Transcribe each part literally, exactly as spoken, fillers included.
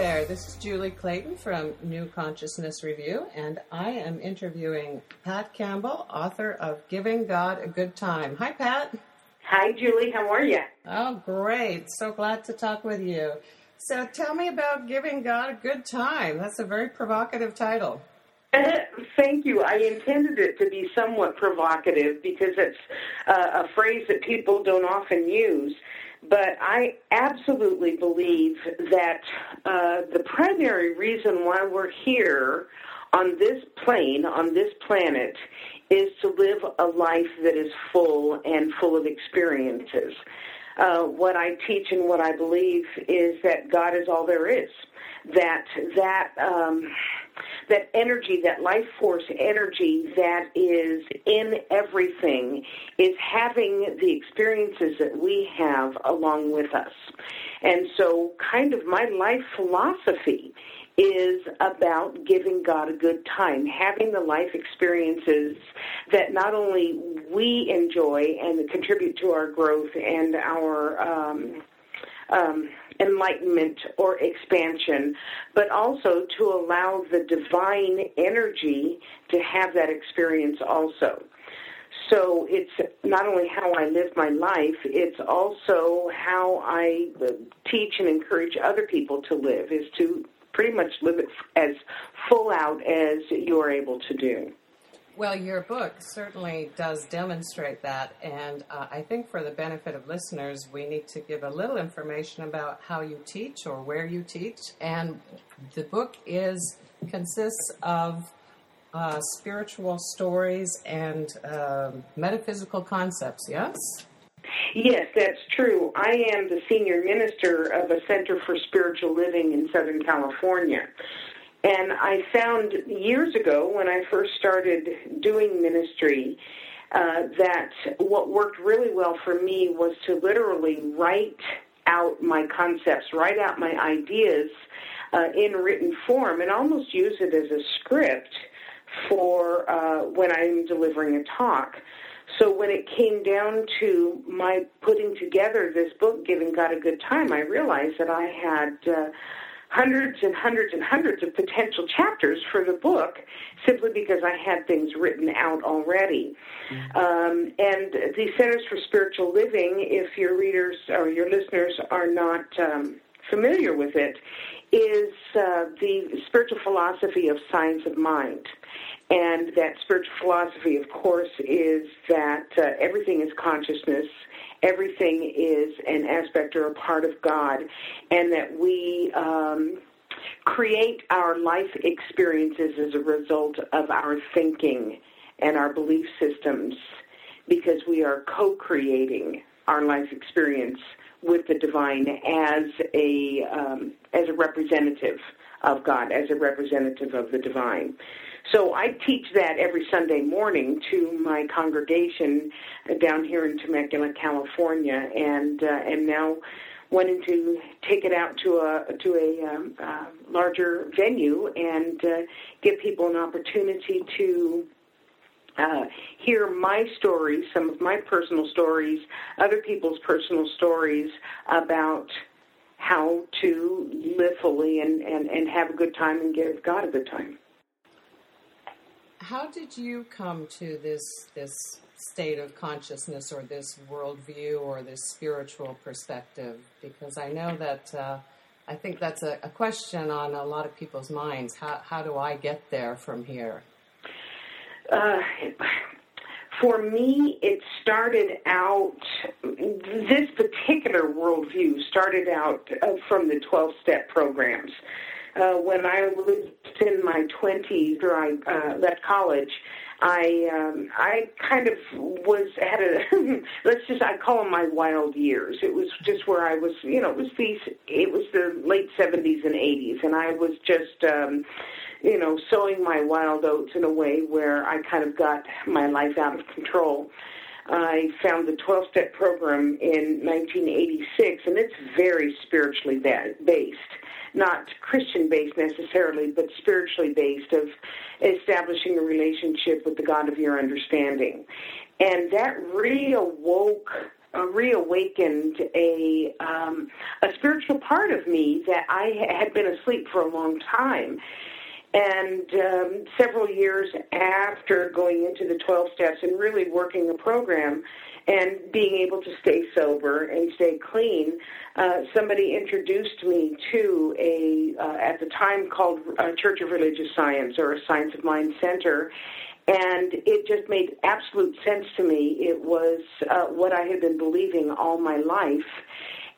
there, this is Julie Clayton from New Consciousness Review, and I am interviewing Pat Campbell, author of Giving God a Good Time. Hi, Pat. Hi, Julie. How are you? Oh, great. So glad to talk with you. So tell me about Giving God a Good Time. That's a very provocative title. Thank you. I intended it to be somewhat provocative because it's uh, a phrase that people don't often use. But I absolutely believe that uh, the primary reason why we're here on this plane, on this planet, is to live a life that is full and full of experiences. Uh, what I teach and what I believe is that God is all there is, that that um, that energy, that life force energy that is in everything is having the experiences that we have along with us. And so kind of my life philosophy is about giving God a good time, having the life experiences that not only we enjoy and contribute to our growth and our um, um, enlightenment or expansion, but also to allow the divine energy to have that experience also. So it's not only how I live my life, it's also how I teach and encourage other people to live, is to pretty much live it as full out as you're able to do. Well, your book certainly does demonstrate that, and uh, I think for the benefit of listeners, we need to give a little information about how you teach or where you teach, and the book is consists of uh, spiritual stories and uh, metaphysical concepts, yes? Yes, that's true. I am the senior minister of a Center for Spiritual Living in Southern California. And I found years ago when I first started doing ministry uh, that what worked really well for me was to literally write out my concepts, write out my ideas uh, in written form and almost use it as a script for uh, when I'm delivering a talk. So when it came down to my putting together this book, Giving God a Good Time, I realized that I had uh, hundreds and hundreds and hundreds of potential chapters for the book simply because I had things written out already. Mm-hmm. Um, and the Centers for Spiritual Living, if your readers or your listeners are not um, familiar with it, is uh, the spiritual philosophy of Science of Mind. And that spiritual philosophy, of course, is that uh, everything is consciousness, everything is an aspect or a part of God, and that we um, create our life experiences as a result of our thinking and our belief systems because we are co-creating our life experience with the divine as a um, as a representative of God, as a representative of the divine. So I teach that every Sunday morning to my congregation down here in Temecula, California, and uh, and now wanting to take it out to a to a um, uh, larger venue and uh, give people an opportunity to uh, hear my stories, some of my personal stories, other people's personal stories about how to live fully and, and, and have a good time and give God a good time. How did you come to this this state of consciousness or this worldview or this spiritual perspective? Because I know that uh, I think that's a, a question on a lot of people's minds. How how do I get there from here? Uh, for me, it started out, this particular worldview started out from the twelve-step programs. Uh, when I was in my twenties, or I uh, left college, I um, I kind of was had a let's just I call them my wild years. It was just where I was, you know, it was these it was the late seventies and eighties, and I was just um, you know sowing my wild oats in a way where I kind of got my life out of control. I found the twelve-step program in nineteen eighty-six, and it's very spiritually based. Not Christian-based necessarily, but spiritually based, of establishing a relationship with the God of your understanding. And that reawoke uh, reawakened a um, a spiritual part of me that I had been asleep for a long time. And um, several years after going into the twelve steps and really working the program and being able to stay sober and stay clean, uh, somebody introduced me to a, uh, at the time called a Church of Religious Science or a Science of Mind Center. And it just made absolute sense to me. It was uh, what I had been believing all my life,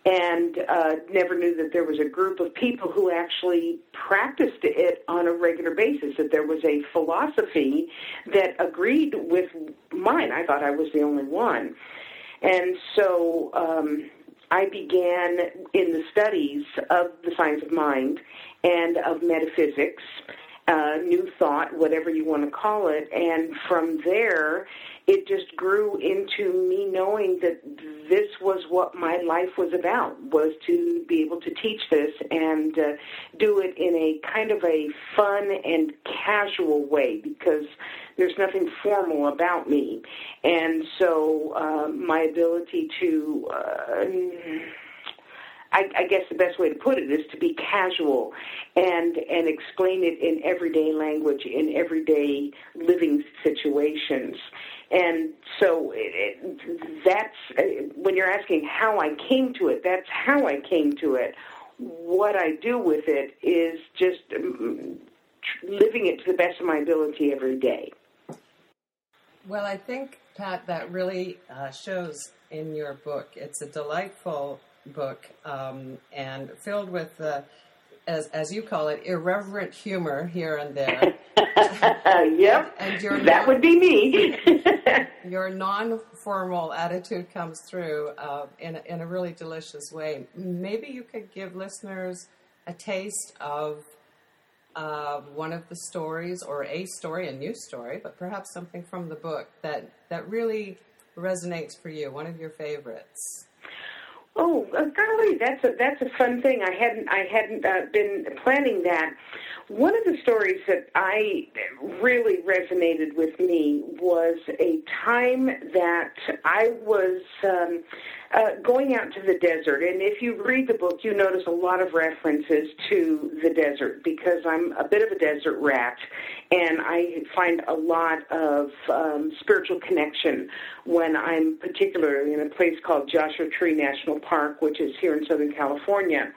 and uh, never knew that there was a group of people who actually practiced it on a regular basis, that there was a philosophy that agreed with mine. I thought I was the only one. And so um, I began in the studies of the science of mind and of metaphysics, Uh, new thought, whatever you want to call it, and from there it just grew into me knowing that this was what my life was about, was to be able to teach this and uh, do it in a kind of a fun and casual way, because there's nothing formal about me. And so uh, my ability to... Uh, I, I guess the best way to put it is to be casual and and explain it in everyday language, in everyday living situations. And so it, it, that's, when you're asking how I came to it, that's how I came to it. What I do with it is just living it to the best of my ability every day. Well, I think, Pat, that really uh, shows in your book. It's a delightful book um, and filled with, uh, as as you call it, irreverent humor here and there. Yep, and, and your that non- would be me. Your non-formal attitude comes through uh, in, in a really delicious way. Maybe you could give listeners a taste of uh, one of the stories, or a story, a new story, but perhaps something from the book that, that really resonates for you, one of your favorites. Oh, uh, golly, that's a that's a fun thing. I hadn't I hadn't uh, been planning that. One of the stories that I really resonated with me was a time that I was um, uh, going out to the desert. And if you read the book, you notice a lot of references to the desert, because I'm a bit of a desert rat, and I find a lot of um, spiritual connection when I'm particularly in a place called Joshua Tree National Park, which is here in Southern California.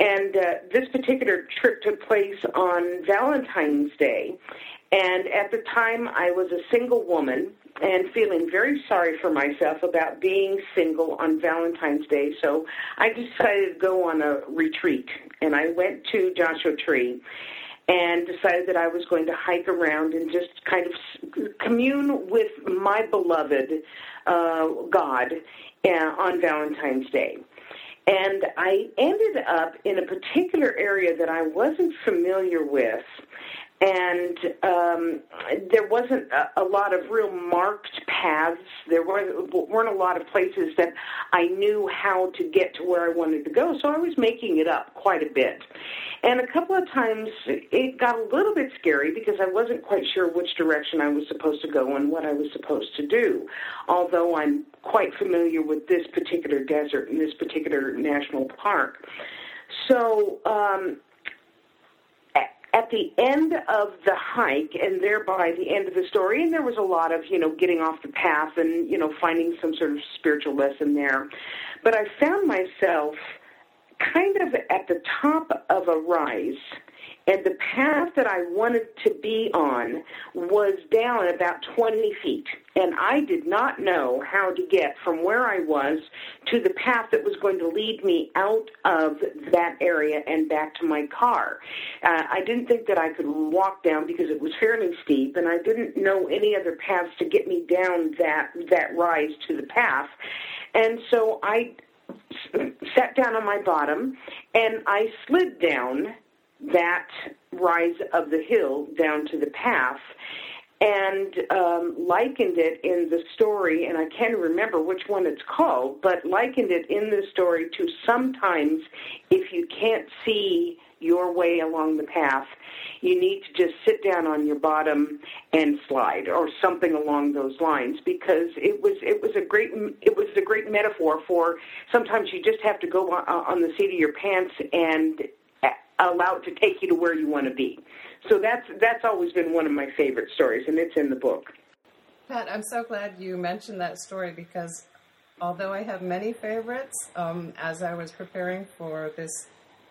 And uh, this particular trip took place on Valentine's Day, and at the time I was a single woman and feeling very sorry for myself about being single on Valentine's Day, so I decided to go on a retreat, and I went to Joshua Tree and decided that I was going to hike around and just kind of commune with my beloved uh, God uh, on Valentine's Day. And I ended up in a particular area that I wasn't familiar with, and um, there wasn't a, a lot of real marked paths. There weren't, weren't a lot of places that I knew how to get to where I wanted to go, so I was making it up quite a bit. And a couple of times it got a little bit scary because I wasn't quite sure which direction I was supposed to go and what I was supposed to do, although I'm quite familiar with this particular desert and this particular national park. So um, at the end of the hike, and thereby the end of the story, and there was a lot of, you know, getting off the path and, you know, finding some sort of spiritual lesson there, but I found myself kind of at the top of a rise, and the path that I wanted to be on was down about twenty feet, and I did not know how to get from where I was to the path that was going to lead me out of that area and back to my car. Uh, I didn't think that I could walk down because it was fairly steep, and I didn't know any other paths to get me down that, that rise to the path, and so I sat down on my bottom, and I slid down that rise of the hill down to the path and um, likened it in the story, and I can't remember which one it's called, but likened it in the story to sometimes if you can't see your way along the path, you need to just sit down on your bottom and slide, or something along those lines, because it was it was a great it was a great metaphor for sometimes you just have to go on, on the seat of your pants and allow it to take you to where you want to be. So that's that's always been one of my favorite stories, and it's in the book. Pat, I'm so glad you mentioned that story, because although I have many favorites, um, as I was preparing for this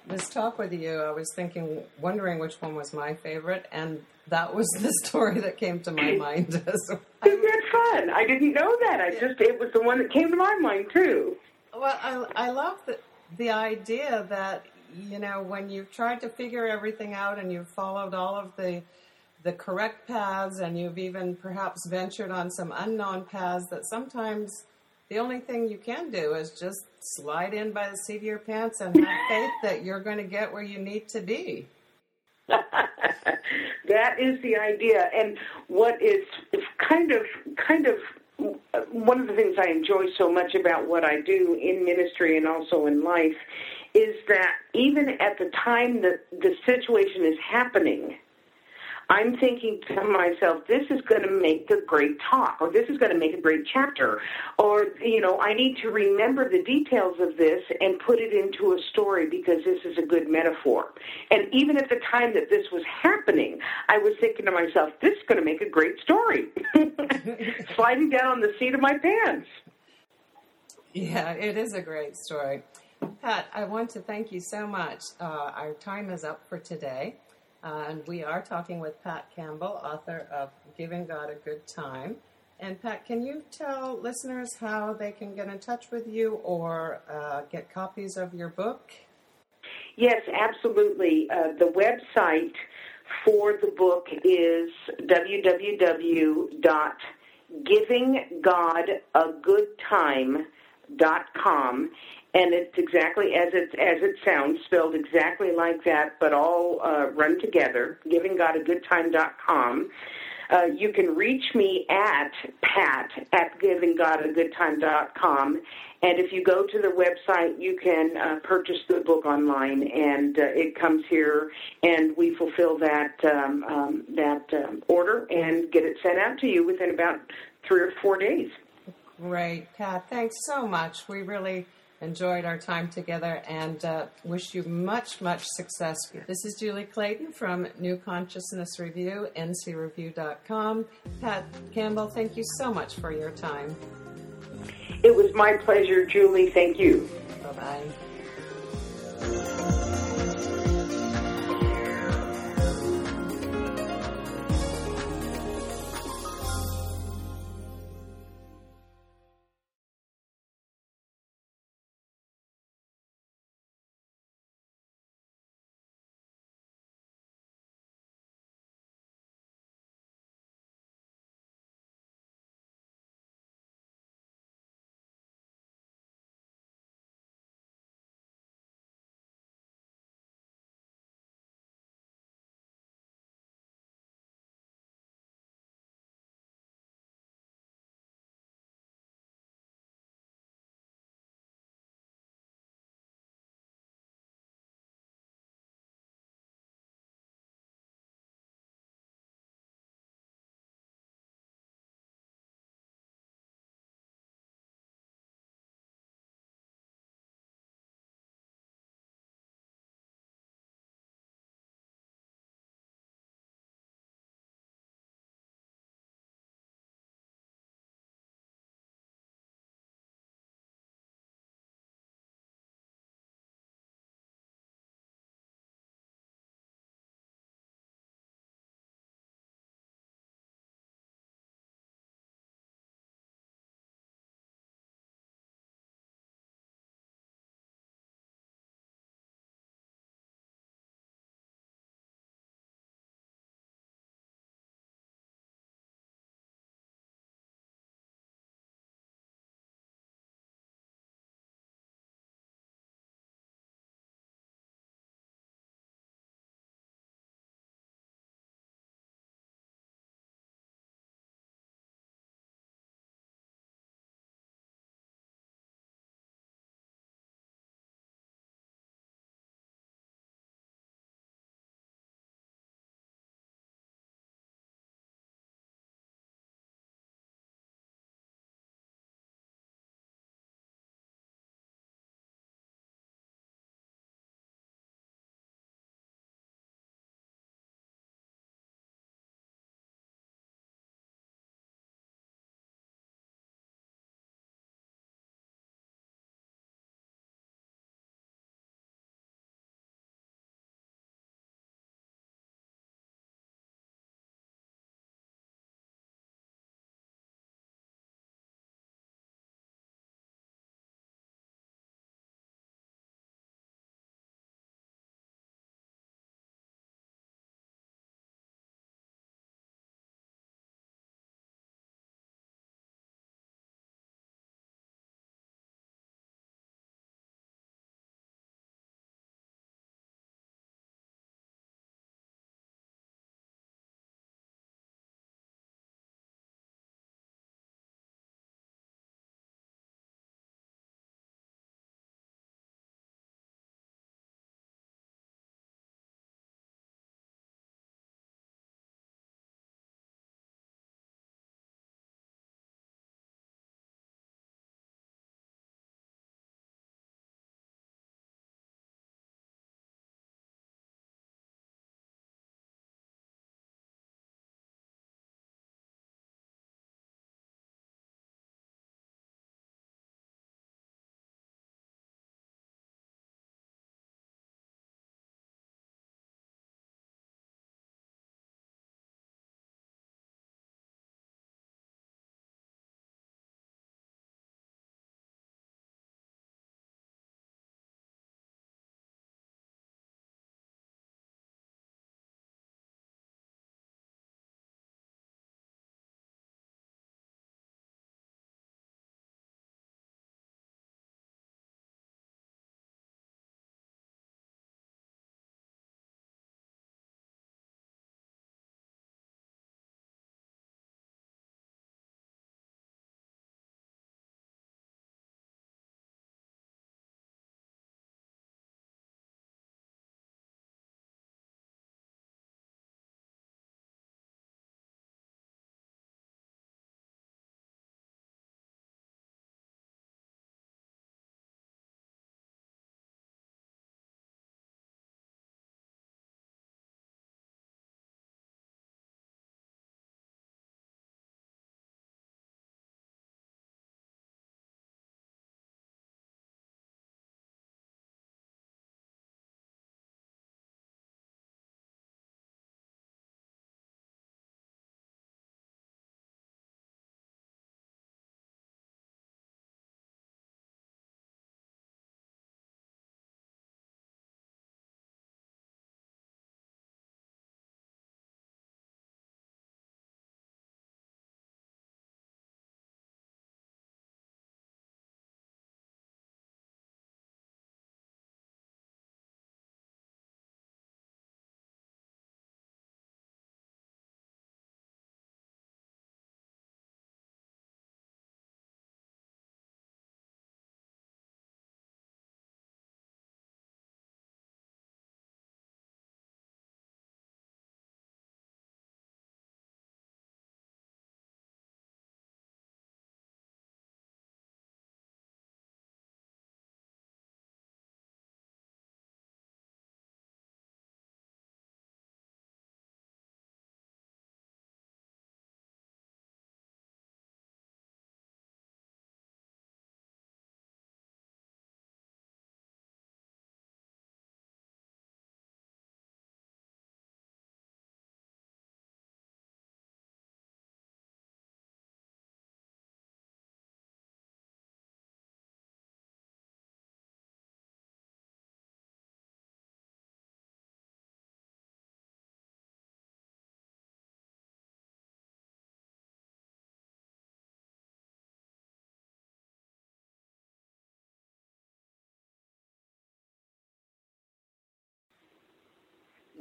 this talk with you, I was thinking, wondering which one was my favorite, and that was the story that came to my mind. Isn't that fun? I didn't know that. I just it was the one that came to my mind too. Well, I I love the the idea that, you know, when you've tried to figure everything out and you've followed all of the the correct paths, and you've even perhaps ventured on some unknown paths, that sometimes the only thing you can do is just slide in by the seat of your pants and have faith that you're going to get where you need to be. That is the idea. And what is kind of, kind of one of the things I enjoy so much about what I do in ministry and also in life is that even at the time that the situation is happening, I'm thinking to myself, this is going to make a great talk, or this is going to make a great chapter, or, you know, I need to remember the details of this and put it into a story because this is a good metaphor. And even at the time that this was happening, I was thinking to myself, this is going to make a great story. Sliding down on the seat of my pants. Yeah, it is a great story. Pat, I want to thank you so much. Uh, our time is up for today. Uh, and we are talking with Pat Campbell, author of Giving God a Good Time. And Pat, can you tell listeners how they can get in touch with you or uh, get copies of your book? Yes, absolutely. Uh, the website for the book is w w w dot giving god a good time dot com. And it's exactly as it as it sounds, spelled exactly like that, but all uh, run together, giving god a good time dot com. Uh, you can reach me at pat at giving god a good time dot com. And if you go to the website, you can uh, purchase the book online, and uh, it comes here, and we fulfill that um, um, that um, order and get it sent out to you within about three or four days. Great, Pat. Thanks so much. We really enjoyed our time together, and uh, wish you much, much success. This is Julie Clayton from New Consciousness Review, n c review dot com. Pat Campbell, thank you so much for your time. It was my pleasure, Julie. Thank you. Bye-bye.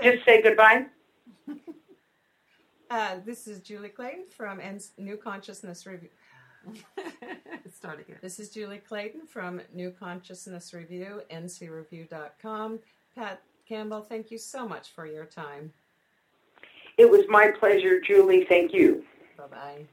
Just say goodbye. Uh, this is Julie Clayton from New Consciousness Review. Start again. This is Julie Clayton from New Consciousness Review, n c review dot com. Pat Campbell, thank you so much for your time. It was my pleasure, Julie. Thank you. Bye-bye.